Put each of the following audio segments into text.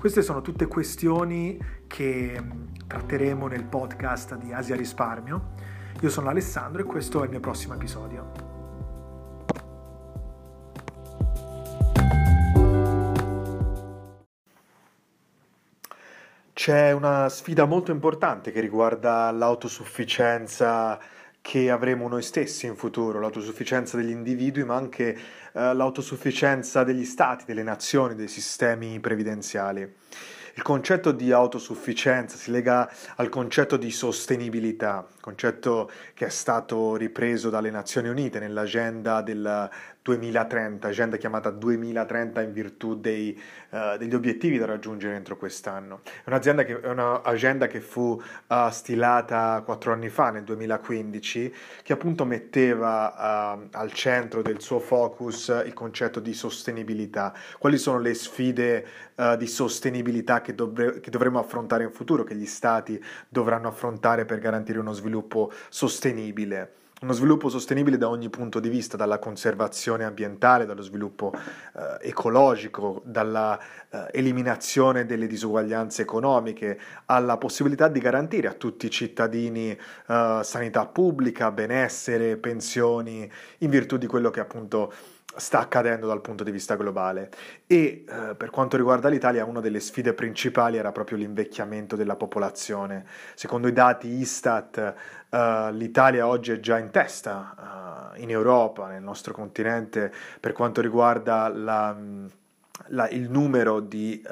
Queste sono tutte questioni che tratteremo nel podcast di Asia Risparmio. Io sono Alessandro e questo è il mio prossimo episodio. C'è una sfida molto importante che riguarda l'autosufficienza che avremo noi stessi in futuro, l'autosufficienza degli individui, ma anche l'autosufficienza degli stati, delle nazioni, dei sistemi previdenziali. Il concetto di autosufficienza si lega al concetto di sostenibilità, concetto che è stato ripreso dalle Nazioni Unite nell'agenda del 2030, agenda chiamata 2030 in virtù degli obiettivi da raggiungere entro quest'anno. È un'agenda che fu stilata 4 anni fa, nel 2015, che appunto metteva al centro del suo focus il concetto di sostenibilità. Quali sono le sfide di sostenibilità che dovremo affrontare in futuro, che gli stati dovranno affrontare per garantire uno sviluppo sostenibile da ogni punto di vista, dalla conservazione ambientale, dallo sviluppo ecologico, dalla eliminazione delle disuguaglianze economiche, alla possibilità di garantire a tutti i cittadini sanità pubblica, benessere, pensioni, in virtù di quello che appunto sta accadendo dal punto di vista globale. E per quanto riguarda l'Italia, una delle sfide principali era proprio l'invecchiamento della popolazione. Secondo i dati Istat, l'Italia oggi è già in testa in Europa, nel nostro continente, per quanto riguarda il numero di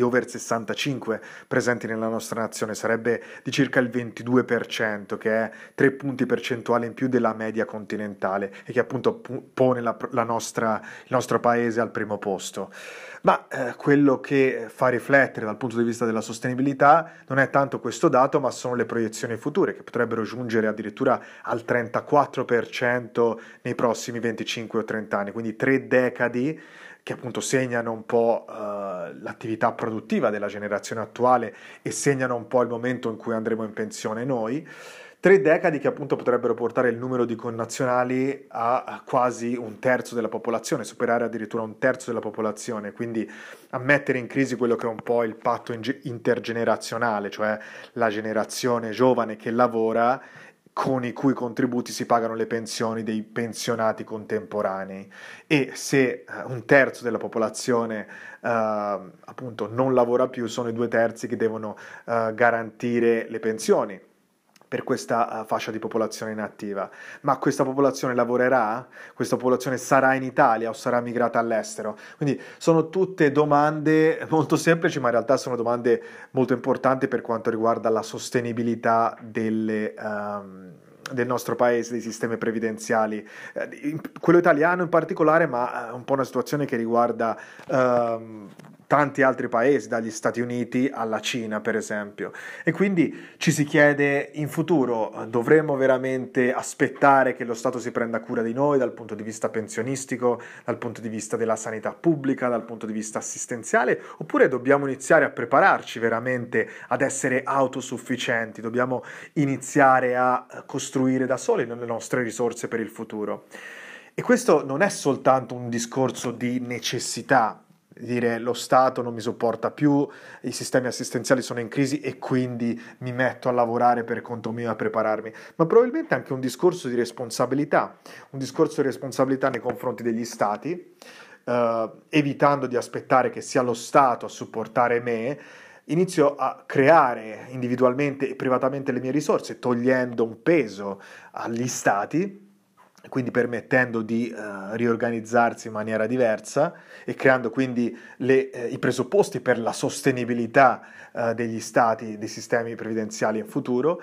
over 65 presenti nella nostra nazione. Sarebbe di circa il 22%, che è 3 punti percentuali in più della media continentale e che appunto pone il nostro paese al primo posto. Ma quello che fa riflettere dal punto di vista della sostenibilità non è tanto questo dato, ma sono le proiezioni future, che potrebbero giungere addirittura al 34% nei prossimi 25 o 30 anni, quindi 3 decadi che appunto segnano un po' l'attività produttiva della generazione attuale e segnano un po' il momento in cui andremo in pensione noi. 3 decadi che appunto potrebbero portare il numero di connazionali a quasi 1/3 della popolazione, superare addirittura 1/3 della popolazione, quindi a mettere in crisi quello che è un po' il patto intergenerazionale, cioè la generazione giovane che lavora, con i cui contributi si pagano le pensioni dei pensionati contemporanei. E se 1/3 della popolazione appunto non lavora più, sono i 2/3 che devono garantire le pensioni per questa fascia di popolazione inattiva. Ma questa popolazione lavorerà? Questa popolazione sarà in Italia o sarà migrata all'estero? Quindi sono tutte domande molto semplici, ma in realtà sono domande molto importanti per quanto riguarda la sostenibilità del nostro paese, dei sistemi previdenziali, quello italiano in particolare, ma è un po' una situazione che riguarda tanti altri paesi, dagli Stati Uniti alla Cina per esempio. E quindi ci si chiede, in futuro dovremmo veramente aspettare che lo Stato si prenda cura di noi dal punto di vista pensionistico, dal punto di vista della sanità pubblica, dal punto di vista assistenziale, oppure dobbiamo iniziare a prepararci veramente ad essere autosufficienti, dobbiamo iniziare a costruire da soli le nostre risorse per il futuro? E questo non è soltanto un discorso di necessità, dire lo Stato non mi sopporta più, i sistemi assistenziali sono in crisi e quindi mi metto a lavorare per conto mio a prepararmi, ma probabilmente anche un discorso di responsabilità, nei confronti degli stati, evitando di aspettare che sia lo Stato a supportare me. Inizio a creare individualmente e privatamente le mie risorse, togliendo un peso agli stati, quindi permettendo di riorganizzarsi in maniera diversa e creando quindi i presupposti per la sostenibilità degli stati, dei sistemi previdenziali in futuro,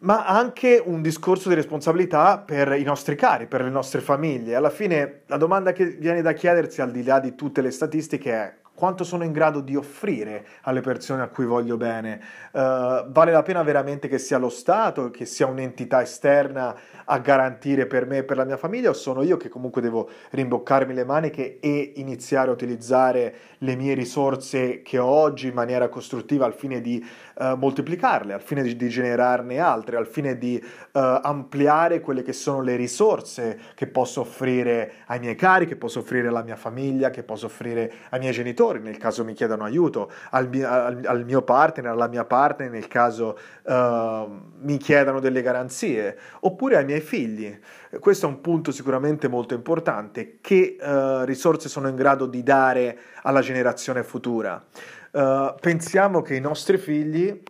ma anche un discorso di responsabilità per i nostri cari, per le nostre famiglie. Alla fine la domanda che viene da chiedersi, al di là di tutte le statistiche, è: quanto sono in grado di offrire alle persone a cui voglio bene, vale la pena veramente che sia lo Stato, che sia un'entità esterna a garantire per me e per la mia famiglia, o sono io che comunque devo rimboccarmi le maniche e iniziare a utilizzare le mie risorse che ho oggi in maniera costruttiva al fine di moltiplicarle, al fine di generarne altre, al fine di ampliare quelle che sono le risorse che posso offrire ai miei cari, che posso offrire alla mia famiglia, che posso offrire ai miei genitori, nel caso mi chiedano aiuto, al mio partner, alla mia partner, nel caso mi chiedano delle garanzie, oppure ai miei figli. Questo è un punto sicuramente molto importante: che risorse sono in grado di dare alla generazione futura. Pensiamo che i nostri figli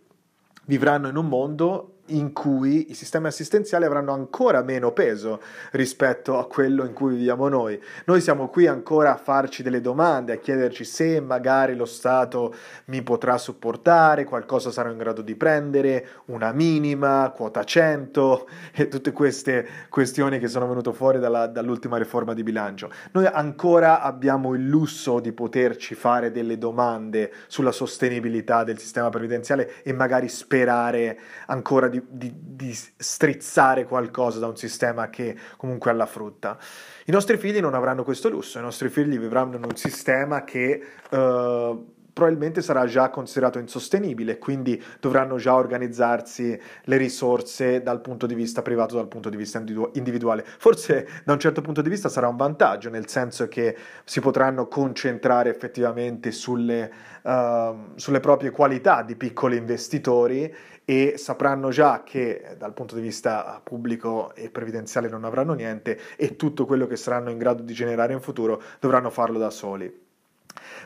vivranno in un mondo in cui i sistemi assistenziali avranno ancora meno peso rispetto a quello in cui viviamo noi. Noi siamo qui ancora a farci delle domande, a chiederci se magari lo Stato mi potrà supportare, qualcosa sarò in grado di prendere, una minima, quota 100 e tutte queste questioni che sono venute fuori dall'ultima riforma di bilancio. Noi ancora abbiamo il lusso di poterci fare delle domande sulla sostenibilità del sistema previdenziale e magari sperare ancora di strizzare qualcosa da un sistema che comunque alla frutta. I nostri figli non avranno questo lusso, i nostri figli vivranno in un sistema che probabilmente sarà già considerato insostenibile, quindi dovranno già organizzarsi le risorse dal punto di vista privato, dal punto di vista individuale. Forse da un certo punto di vista sarà un vantaggio, nel senso che si potranno concentrare effettivamente sulle proprie qualità di piccoli investitori e sapranno già che dal punto di vista pubblico e previdenziale non avranno niente, e tutto quello che saranno in grado di generare in futuro dovranno farlo da soli.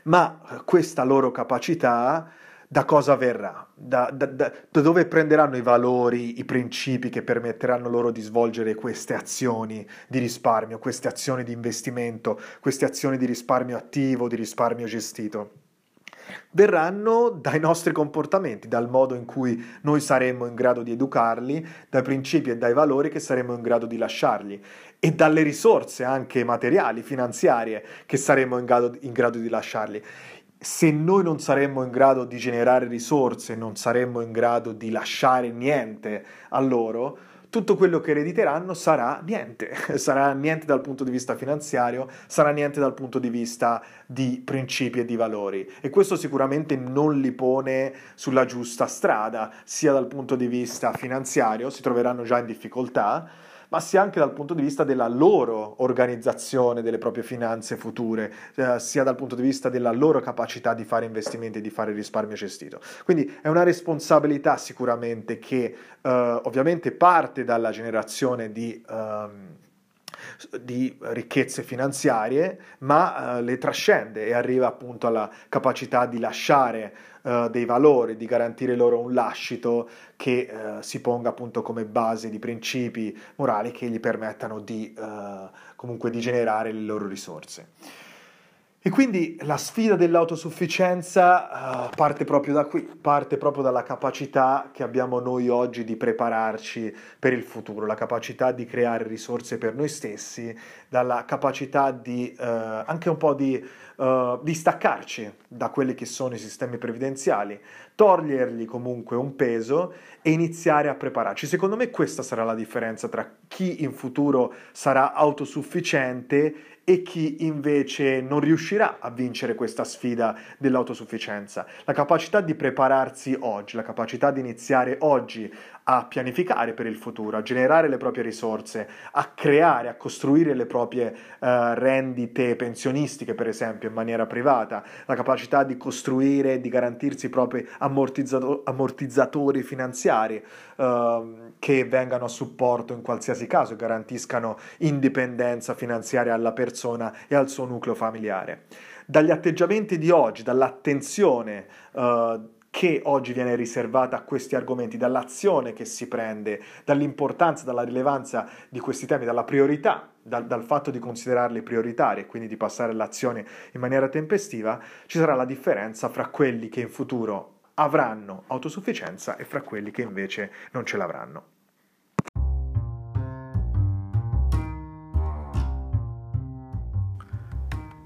Ma questa loro capacità da cosa verrà? Da dove prenderanno i valori, i principi che permetteranno loro di svolgere queste azioni di risparmio, queste azioni di investimento, queste azioni di risparmio attivo, di risparmio gestito? Verranno dai nostri comportamenti, dal modo in cui noi saremmo in grado di educarli, dai principi e dai valori che saremmo in grado di lasciargli, e dalle risorse anche materiali, finanziarie, che saremmo in grado di lasciargli. Se noi non saremmo in grado di generare risorse, non saremmo in grado di lasciare niente a loro, tutto quello che erediteranno sarà niente dal punto di vista finanziario, sarà niente dal punto di vista di principi e di valori, e questo sicuramente non li pone sulla giusta strada, sia dal punto di vista finanziario, si troveranno già in difficoltà, ma sia anche dal punto di vista della loro organizzazione delle proprie finanze future, sia dal punto di vista della loro capacità di fare investimenti e di fare risparmio gestito. Quindi è una responsabilità sicuramente che ovviamente parte dalla generazione di ricchezze finanziarie, ma le trascende e arriva appunto alla capacità di lasciare dei valori, di garantire loro un lascito che si ponga appunto come base di principi morali che gli permettano di comunque di generare le loro risorse. E quindi la sfida dell'autosufficienza parte proprio da qui, parte proprio dalla capacità che abbiamo noi oggi di prepararci per il futuro, la capacità di creare risorse per noi stessi, dalla capacità di anche un po' di staccarci da quelli che sono i sistemi previdenziali, togliergli comunque un peso e iniziare a prepararci. Secondo me questa sarà la differenza tra chi in futuro sarà autosufficiente e chi invece non riuscirà a vincere questa sfida dell'autosufficienza. La capacità di prepararsi oggi, la capacità di iniziare oggi a pianificare per il futuro, a generare le proprie risorse, a creare, a costruire le proprie rendite pensionistiche, per esempio, in maniera privata, la capacità di costruire, di garantirsi i propri ammortizzatori finanziari che vengano a supporto in qualsiasi caso e garantiscano indipendenza finanziaria alla persona e al suo nucleo familiare. Dagli atteggiamenti di oggi, dall'attenzione che oggi viene riservata a questi argomenti, dall'azione che si prende, dall'importanza, dalla rilevanza di questi temi, dalla priorità, dal fatto di considerarli prioritari e quindi di passare all'azione in maniera tempestiva, ci sarà la differenza fra quelli che in futuro avranno autosufficienza e fra quelli che invece non ce l'avranno.